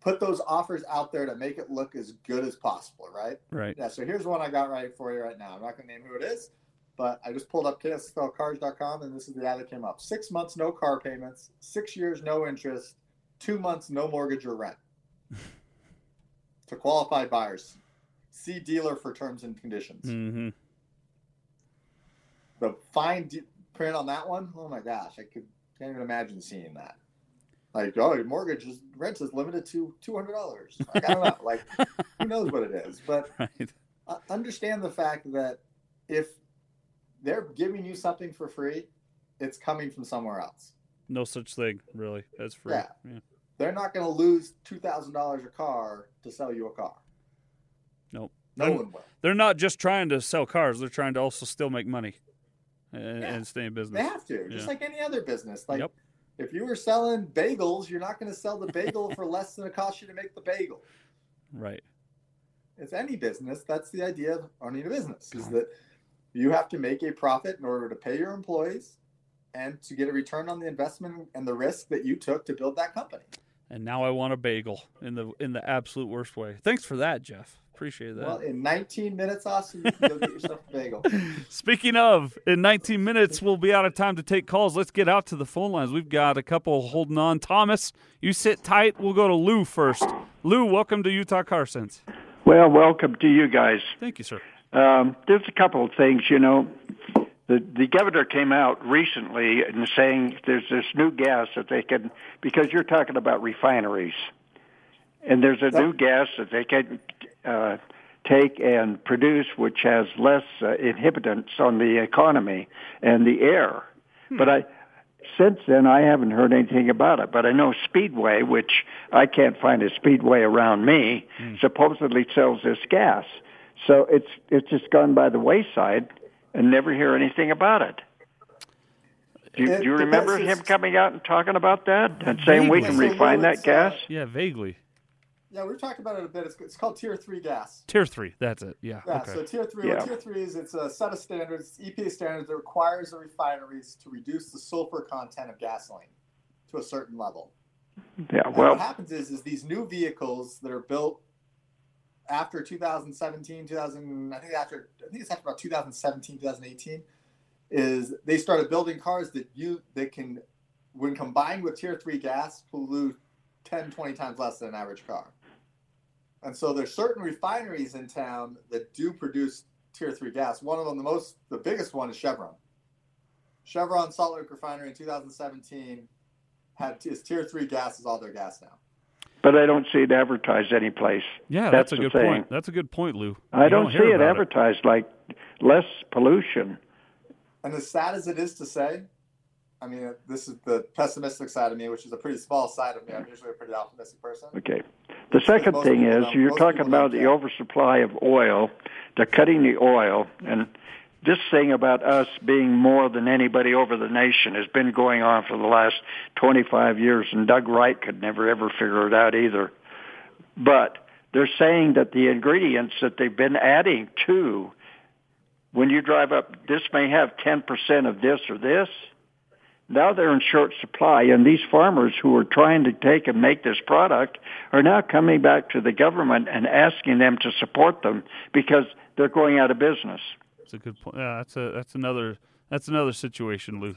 put those offers out there to make it look as good as possible, right? Right. Yeah, so here's one I got right for you right now. I'm not going to name who it is, but I just pulled up K S F L cars dot com, and this is the ad that came up. Six months, no car payments. Six years, no interest. Two months, no mortgage or rent. To qualified buyers. See dealer for terms and conditions. Mm-hmm. the fine print on that one, oh my gosh, I could, can't even imagine seeing that. Like, oh, your mortgage is, rent is limited to two hundred dollars. Like, I don't know. Like, who knows what it is? But right. Understand the fact that if they're giving you something for free, it's coming from somewhere else. No such thing, really, as free. Yeah. Yeah. They're not going to lose two thousand dollars a car to sell you a car. Nope. No they're, one will. They're not just trying to sell cars. They're trying to also still make money and, yeah. and stay in business. They have to, just yeah. like any other business. Like, yep. If you were selling bagels, you're not going to sell the bagel for less than it costs you to make the bagel. Right. It's any business. That's the idea of owning a business, is that you have to make a profit in order to pay your employees and to get a return on the investment and the risk that you took to build that company. And now I want a bagel in the in the absolute worst way. Thanks for that, Jeff. Appreciate that. Well, in nineteen minutes, Austin, you can go get yourself a bagel. Speaking of, in nineteen minutes, we'll be out of time to take calls. Let's get out to the phone lines. We've got a couple holding on. Thomas, you sit tight. We'll go to Lou first. Lou, welcome to Utah Car Sense. Well, welcome to you guys. Thank you, sir. Um, there's a couple of things, you know. The, the governor came out recently and saying there's this new gas that they can, because you're talking about refineries, and there's a yep. new gas that they can uh, take and produce, which has less uh, inhibitants on the economy and the air. Hmm. But I, since then, I haven't heard anything about it. But I know Speedway, which I can't find a Speedway around me, hmm. supposedly sells this gas. So it's it's just gone by the wayside. And never hear anything about it. Do, it, do you remember him coming out and talking about that and saying we can refine that gas? Yeah, vaguely. Yeah, we were talking about it a bit. It's, it's called Tier three gas. Tier three, that's it, yeah. Yeah, okay. So Tier three, yeah. Well, Tier three is it's a set of standards, E P A standards, that requires the refineries to reduce the sulfur content of gasoline to a certain level. Yeah, well. What happens is, is these new vehicles that are built after two thousand seventeen, two thousand, I think after I think it's after about two thousand seventeen, two thousand eighteen, is they started building cars that you that can, when combined with Tier three gas, pollute ten, twenty times less than an average car. And so there's certain refineries in town that do produce Tier three gas. One of them, the most, the biggest one, is Chevron. Chevron Salt Lake Refinery in two thousand seventeen had is Tier three gas is all their gas now. But I don't see it advertised anyplace. Yeah, that's, that's a good thing. point. That's a good point, Lou. I don't, don't see it advertised it. Like less pollution. And as sad as it is to say, I mean, this is the pessimistic side of me, which is a pretty small side of me. I'm usually a pretty optimistic person. Okay. The second thing is people, you're talking about the oversupply of oil, the cutting the oil, and this thing about us being more than anybody over the nation has been going on for the last twenty-five years, and Doug Wright could never, ever figure it out either. But they're saying that the ingredients that they've been adding to, when you drive up, this may have ten percent of this or this. Now they're in short supply, and these farmers who are trying to take and make this product are now coming back to the government and asking them to support them because they're going out of business. A good point. Yeah, that's a that's another that's another situation, Lou.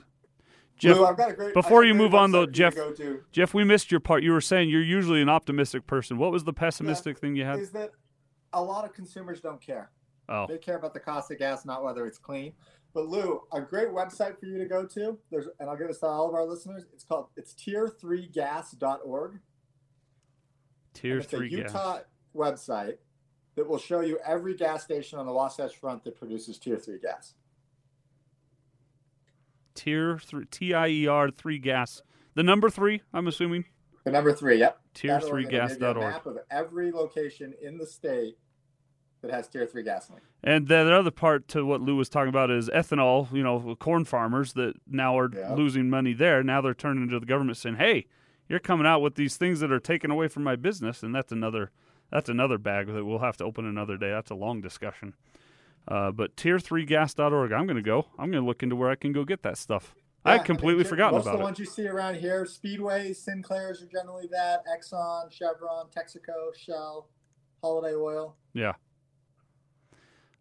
Jeff, Lou, I've got a great, before you move on though, Jeff, to. Jeff, we missed your part. You were saying you're usually an optimistic person. What was the pessimistic yeah, thing you had? Is that a lot of consumers don't care. Oh, they care about the cost of gas, not whether it's clean. But Lou, a great website for you to go to. There's, and I'll give this to all of our listeners. It's called it's tier three gas dot org. Tier it's three a Utah gas website that will show you every gas station on the Wasatch Front that produces Tier three gas. Tier three, T I E R, three gas. The number three, I'm assuming? The number three, yep. tier three gas dot org. A map of every location in the state that has Tier three gasoline. And the other part to what Lou was talking about is ethanol, you know, corn farmers that now are yep. losing money there. Now they're turning to the government saying, hey, you're coming out with these things that are taken away from my business, and that's another... That's another bag that we'll have to open another day. That's a long discussion. Uh, but tier three gas dot org, I'm going to go. I'm going to look into where I can go get that stuff. Yeah, I had completely I mean, forgotten about it. Most of the ones you see around here, Speedway, Sinclairs are generally that, Exxon, Chevron, Texaco, Shell, Holiday Oil. Yeah.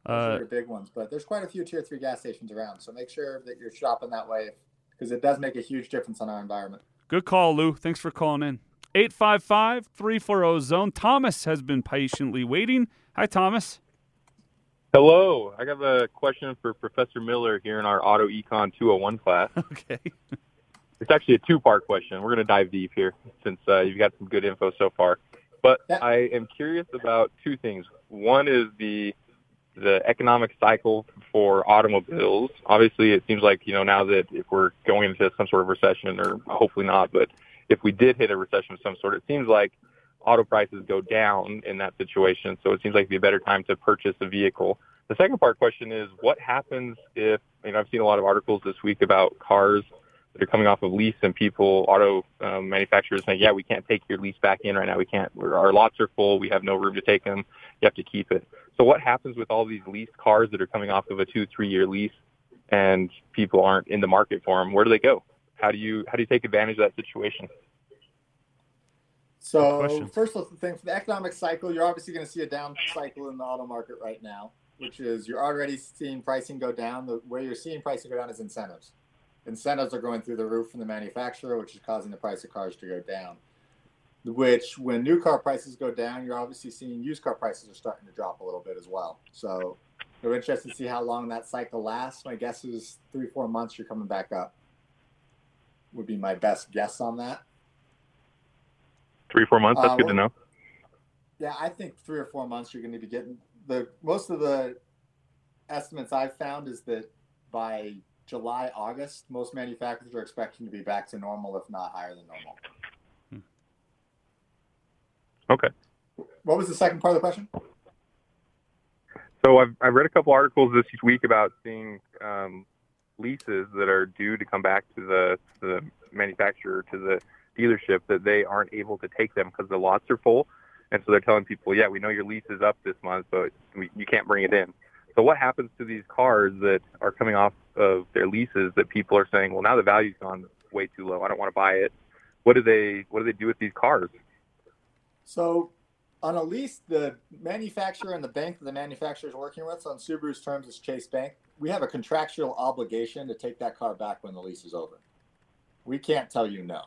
Those uh, are big ones. But there's quite a few Tier three gas stations around, so make sure that you're shopping that way because it does make a huge difference on our environment. Good call, Lou. Thanks for calling in. eight five five, three four zero, zone. Thomas has been patiently waiting. Hi, Thomas. Hello. I have a question for Professor Miller here in our Auto Econ two oh one class. Okay. It's actually a two-part question. We're going to dive deep here since uh, you've got some good info so far. But I am curious about two things. One is the the economic cycle for automobiles. Obviously, it seems like, you know, now that if we're going into some sort of recession, or hopefully not, but if we did hit a recession of some sort, it seems like auto prices go down in that situation. So it seems like it'd be a better time to purchase a vehicle. The second part question is, what happens if, you know, I've seen a lot of articles this week about cars that are coming off of lease and people, auto um, manufacturers saying, yeah, we can't take your lease back in right now. We can't, we're, our lots are full. We have no room to take them. You have to keep it. So what happens with all these leased cars that are coming off of a two, three year lease and people aren't in the market for them? Where do they go? How do you, how do you take advantage of that situation? So first of all, thing for the economic cycle, you're obviously going to see a down cycle in the auto market right now, which is you're already seeing pricing go down. The, where you're seeing pricing go down is incentives. Incentives are going through the roof from the manufacturer, which is causing the price of cars to go down, which when new car prices go down, you're obviously seeing used car prices are starting to drop a little bit as well. So we're interested to see how long that cycle lasts. My guess is three, four months you're coming back up would be my best guess on that. Three, four months. That's uh, good well, to know. Yeah, I think three or four months you're going to be getting the most of the estimates I've found is that by July, August, most manufacturers are expecting to be back to normal, if not higher than normal. Okay. What was the second part of the question? So I've, I've read a couple articles this week about seeing um, leases that are due to come back to the, to the manufacturer, to the dealership, that they aren't able to take them because the lots are full. And so they're telling people, yeah, we know your lease is up this month, but we, you can't bring it in. So what happens to these cars that are coming off of their leases that people are saying, well, now the value's gone way too low. I don't want to buy it. What do they what do they do with these cars? So on a lease, the manufacturer and the bank that the manufacturer is working with, so on Subaru's terms is Chase Bank, we have a contractual obligation to take that car back when the lease is over. We can't tell you no.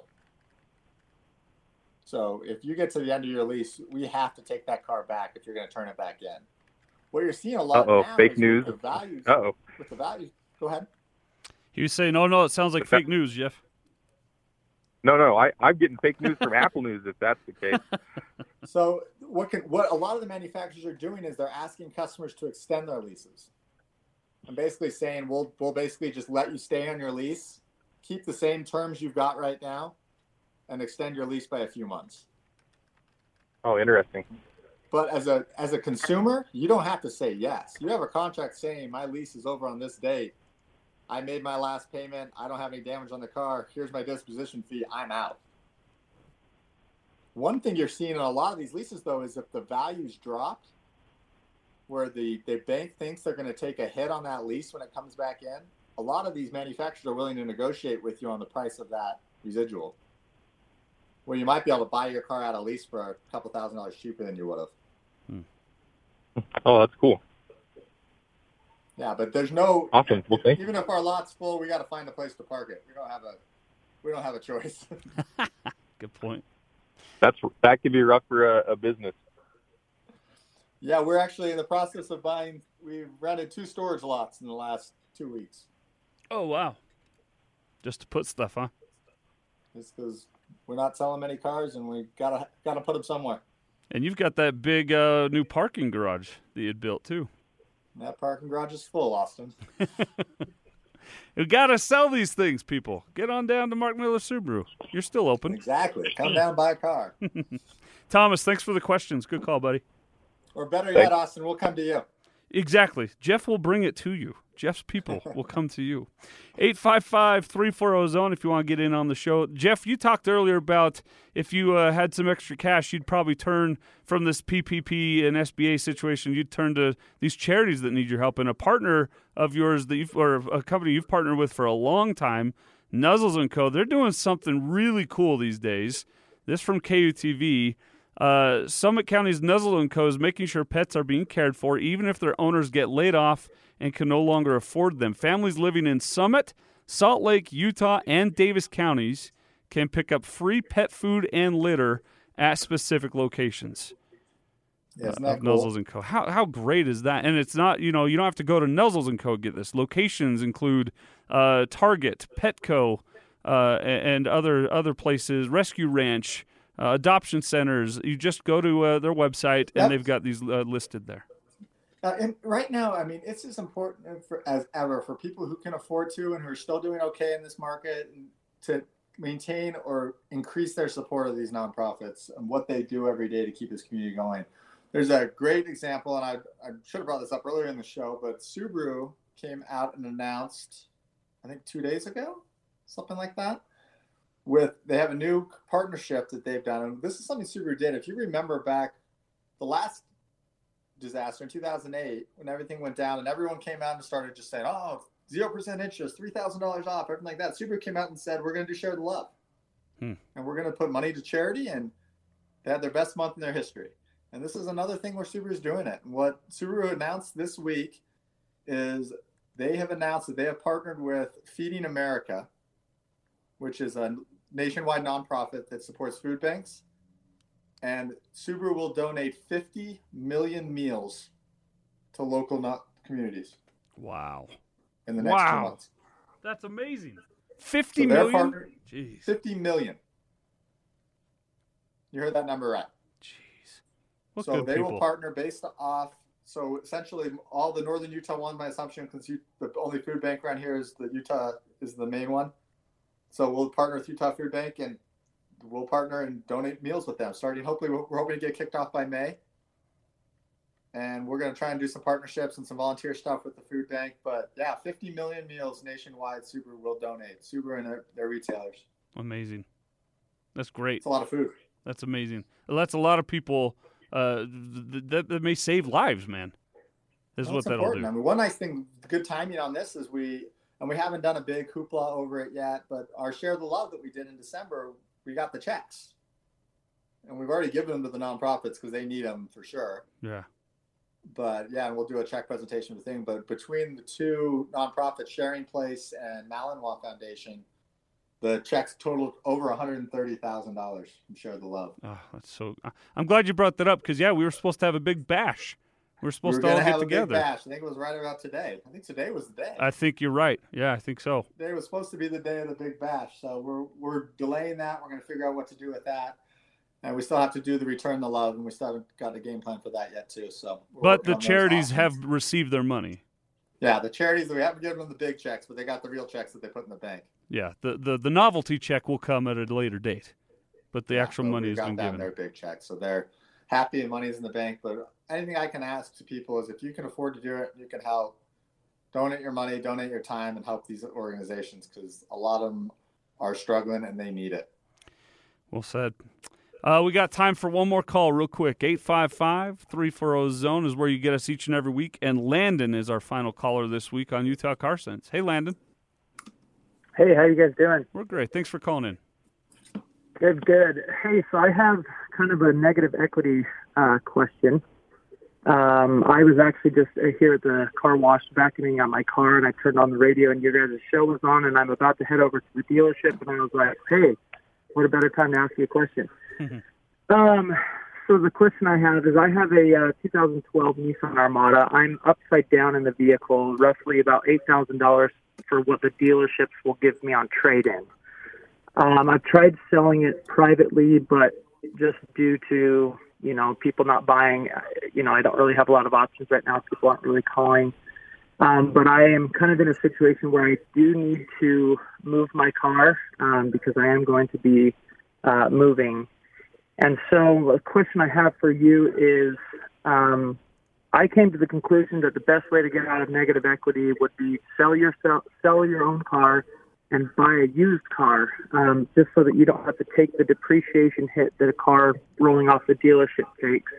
So if you get to the end of your lease, we have to take that car back if you're going to turn it back in. What you're seeing a lot Uh-oh, now fake is news. With the values. Uh-oh. With the values. Go ahead. He was saying, oh, no, it sounds like but fake that, news, Jeff. No, no, I, I'm getting fake news from Apple News if that's the case. So what can, what a lot of the manufacturers are doing is they're asking customers to extend their leases. I'm basically saying we'll we'll basically just let you stay on your lease, keep the same terms you've got right now, and extend your lease by a few months. Oh, interesting. But as a as a consumer, you don't have to say yes. You have a contract saying my lease is over on this date. I made my last payment. I don't have any damage on the car. Here's my disposition fee. I'm out. One thing you're seeing in a lot of these leases, though, is if the value's dropped, where the, the bank thinks they're going to take a hit on that lease when it comes back in, a lot of these manufacturers are willing to negotiate with you on the price of that residual, where you might be able to buy your car out of lease for a couple thousand dollars cheaper than you would have. Hmm. Oh, that's cool. Yeah, but there's no awesome. Okay. Even if our lot's full, we got to find a place to park it. We don't have a we don't have a choice. Good point. That's that could be rough for a, a business. Yeah, we're actually in the process of buying. We've rented two storage lots in the last two weeks. Oh wow! Just to put stuff, huh? Just because we're not selling many cars, and we gotta gotta put them somewhere. And you've got that big uh, new parking garage that you had built too. That parking garage is full, Austin. You got to sell these things, people. Get on down to Mark Miller Subaru. You're still open. Exactly. Come down and buy a car. Thomas, thanks for the questions. Good call, buddy. Or better yet, Austin, we'll come to you. Exactly. Jeff will bring it to you. Jeff's people will come to you. eight five five, three four zero, zone if you want to get in on the show. Jeff, you talked earlier about if you uh, had some extra cash, you'd probably turn from this P P P and S B A situation, you'd turn to these charities that need your help. And a partner of yours, that you've, or a company you've partnered with for a long time, Nuzzles and Co., they're doing something really cool these days. This from K U T V. Uh, Summit County's Nuzzle and Co. is making sure pets are being cared for even if their owners get laid off and can no longer afford them. Families living in Summit, Salt Lake, Utah, and Davis counties can pick up free pet food and litter at specific locations. Yeah, it's uh, not cool. Nuzles and Co. How how great is that? And it's not, you know, you don't have to go to Nuzles and Co. to get this. Locations include uh, Target, Petco, uh, and other other places, Rescue Ranch, uh, adoption centers. You just go to uh, their website, and That's, they've got these uh, listed there. Uh, and right now, I mean, it's as important for, as ever for people who can afford to and who are still doing okay in this market to maintain or increase their support of these nonprofits and what they do every day to keep this community going. There's a great example, and I, I should have brought this up earlier in the show, but Subaru came out and announced, I think two days ago, something like that, with they have a new partnership that they've done. And this is something Subaru did. If you remember back the last disaster in two thousand eight, when everything went down and everyone came out and started just saying, oh, zero percent interest, three thousand dollars off, everything like that. Subaru came out and said, we're going to do Share the Love. Hmm. And we're going to put money to charity. And they had their best month in their history. And this is another thing where Subaru's doing it. And what Subaru announced this week is they have announced that they have partnered with Feeding America, which is a nationwide nonprofit that supports food banks. And Subaru will donate fifty million meals to local not- communities. Wow. In the next wow. two months. That's amazing. fifty so million? Partner, Jeez. fifty million. You heard that number right. Jeez. What so they people. will partner based off, so essentially all the Northern Utah one, my assumption, because the only food bank around here is the Utah, is the main one. So we'll partner with Utah Food Bank and we'll partner and donate meals with them. Starting, hopefully, we're hoping to get kicked off by May. And we're going to try and do some partnerships and some volunteer stuff with the food bank. But, yeah, fifty million meals nationwide Subaru will donate. Subaru and their, their retailers. Amazing. That's great. That's a lot of food. That's amazing. That's a lot of people uh, that, that may save lives, man. That's what that'll do. I mean, one nice thing, good timing on this is we – and we haven't done a big hoopla over it yet, but our Share the Love that we did in December, we got the checks. And we've already given them to the nonprofits because they need them for sure. Yeah. But yeah, and we'll do a check presentation of the thing. But between the two nonprofits, Sharing Place and Malinois Foundation, the checks totaled over one hundred and thirty thousand dollars from Share the Love. Oh, that's so. I'm glad you brought that up because yeah, we were supposed to have a big bash. We were supposed we were to all get have together. A big bash. I think it was right about today. I think today was the day. I think you're right. Yeah, I think so. Today was supposed to be the day of the big bash, so we're we're delaying that. We're going to figure out what to do with that. And we still have to do the Return the Love, and we still haven't got a game plan for that yet, too. So, But the charities have received their money. Yeah, the charities, we haven't given them the big checks, but they got the real checks that they put in the bank. Yeah, the, the, the novelty check will come at a later date, but the yeah, actual so money has been given. We've got them their big checks, so they're happy and money's in the bank. But anything I can ask to people is if you can afford to do it, you can help. Donate your money, donate your time, and help these organizations because a lot of them are struggling and they need it. Well said. Uh, we got time for one more call real quick. eight five five, three four zero, zone is where you get us each and every week. And Landon is our final caller this week on Utah Car Sense. Hey, Landon. Hey, how you guys doing? We're great. Thanks for calling in. Good, good. Hey, so I have kind of a negative equity uh, question. Um, I was actually just here at the car wash vacuuming out my car, and I turned on the radio, and your guys' show was on, and I'm about to head over to the dealership, and I was like, hey, what a better time to ask you a question. Mm-hmm. Um, so the question I have is I have a uh, two thousand twelve Nissan Armada. I'm upside down in the vehicle, roughly about eight thousand dollars for what the dealerships will give me on trade-in. Um, I've tried selling it privately, but just due to, you know, people not buying, you know, I don't really have a lot of options right now. People aren't really calling. Um, but I am kind of in a situation where I do need to move my car um, because I am going to be uh, moving. And so a question I have for you is um, I came to the conclusion that the best way to get out of negative equity would be sell your, sell your own car and buy a used car um, just so that you don't have to take the depreciation hit that a car rolling off the dealership takes.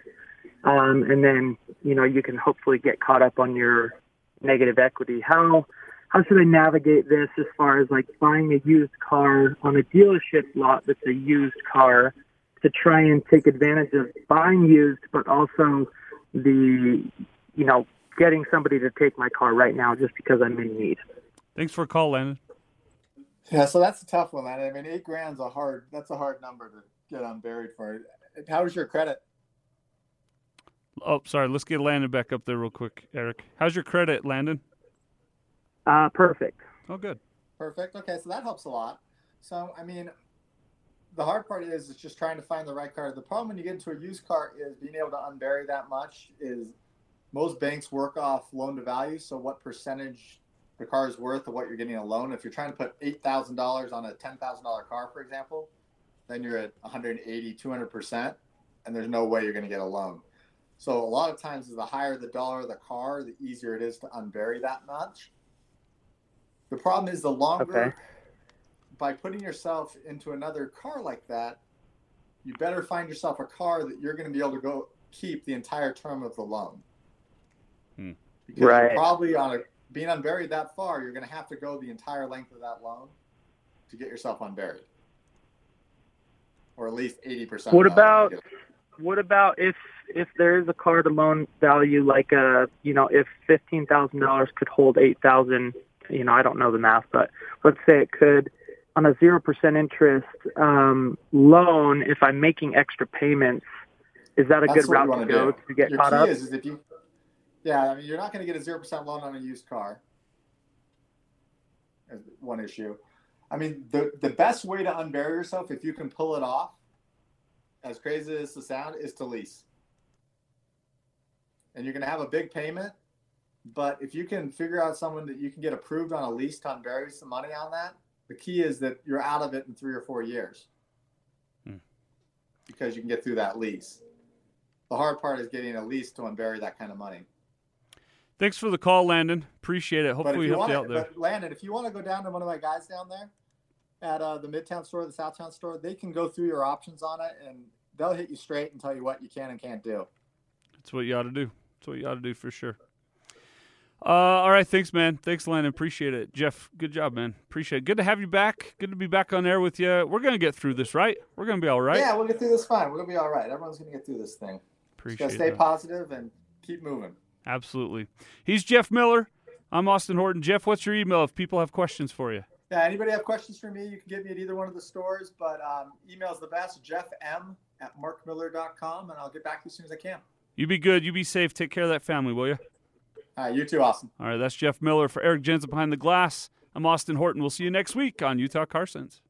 Um, and then, you know, you can hopefully get caught up on your negative equity. How how should I navigate this as far as like buying a used car on a dealership lot that's a used car to try and take advantage of buying used, but also the, you know, getting somebody to take my car right now just because I'm in need. Thanks for calling. Yeah, so that's a tough one, man. I mean, eight grand's a hard, that's a hard number to get unburied for. How is your credit? Oh, sorry. Let's get Landon back up there real quick, Eric. How's your credit, Landon? Uh, perfect. Oh, good. Perfect. Okay, so that helps a lot. So, I mean, the hard part is it's just trying to find the right car. The problem when you get into a used car is being able to unbury that much is most banks work off loan to value, so what percentage the car is worth of what you're getting a loan. If you're trying to put eight thousand dollars on a ten thousand dollars car, for example, then you're at one hundred eighty, two hundred percent, and there's no way you're going to get a loan. So a lot of times the higher the dollar of the car, the easier it is to unbury that much. The problem is the longer, okay. by putting yourself into another car like that, you better find yourself a car that you're going to be able to go keep the entire term of the loan. Hmm. Because right. you're probably on a, being unburied that far, you're going to have to go the entire length of that loan to get yourself unburied. Or at least eighty percent. What about, what about if, if there is a car to loan value, like a, you know, if fifteen thousand dollars could hold eight thousand, you know, I don't know the math, but let's say it could, on a zero percent interest um, loan, if I'm making extra payments, is that a That's good route to go do. to get Your caught up? Is, is if you, yeah, I mean, you're not going to get a zero percent loan on a used car. That's one issue. I mean, the, the best way to unbury yourself, if you can pull it off, as crazy as the sound, is to lease. And you're going to have a big payment, but if you can figure out someone that you can get approved on a lease to unbury some money on that, the key is that you're out of it in three or four years hmm. because you can get through that lease. The hard part is getting a lease to unbury that kind of money. Thanks for the call, Landon. Appreciate it. Hopefully we helped you out there. But Landon, if you want to go down to one of my guys down there at uh, the Midtown store, the Southtown store, they can go through your options on it, and they'll hit you straight and tell you what you can and can't do. That's what you ought to do. That's what you ought to do for sure. Uh, all right. Thanks, man. Thanks, Landon. Appreciate it. Jeff, good job, man. Appreciate it. Good to have you back. Good to be back on air with you. We're going to get through this, right? We're going to be all right. Yeah, we'll get through this fine. We're going to be all right. Everyone's going to get through this thing. Appreciate it. Just stay positive and keep moving. Absolutely. He's Jeff Miller. I'm Austin Horton. Jeff, what's your email if people have questions for you? Yeah, anybody have questions for me, you can get me at either one of the stores, but um, email's the best, jeff m at mark miller dot com, and I'll get back to you as soon as I can. You be good. You be safe. Take care of that family, will you? All right, you too, Austin. All right, that's Jeff Miller. For Eric Jensen behind the glass, I'm Austin Horton. We'll see you next week on Utah Car Sense.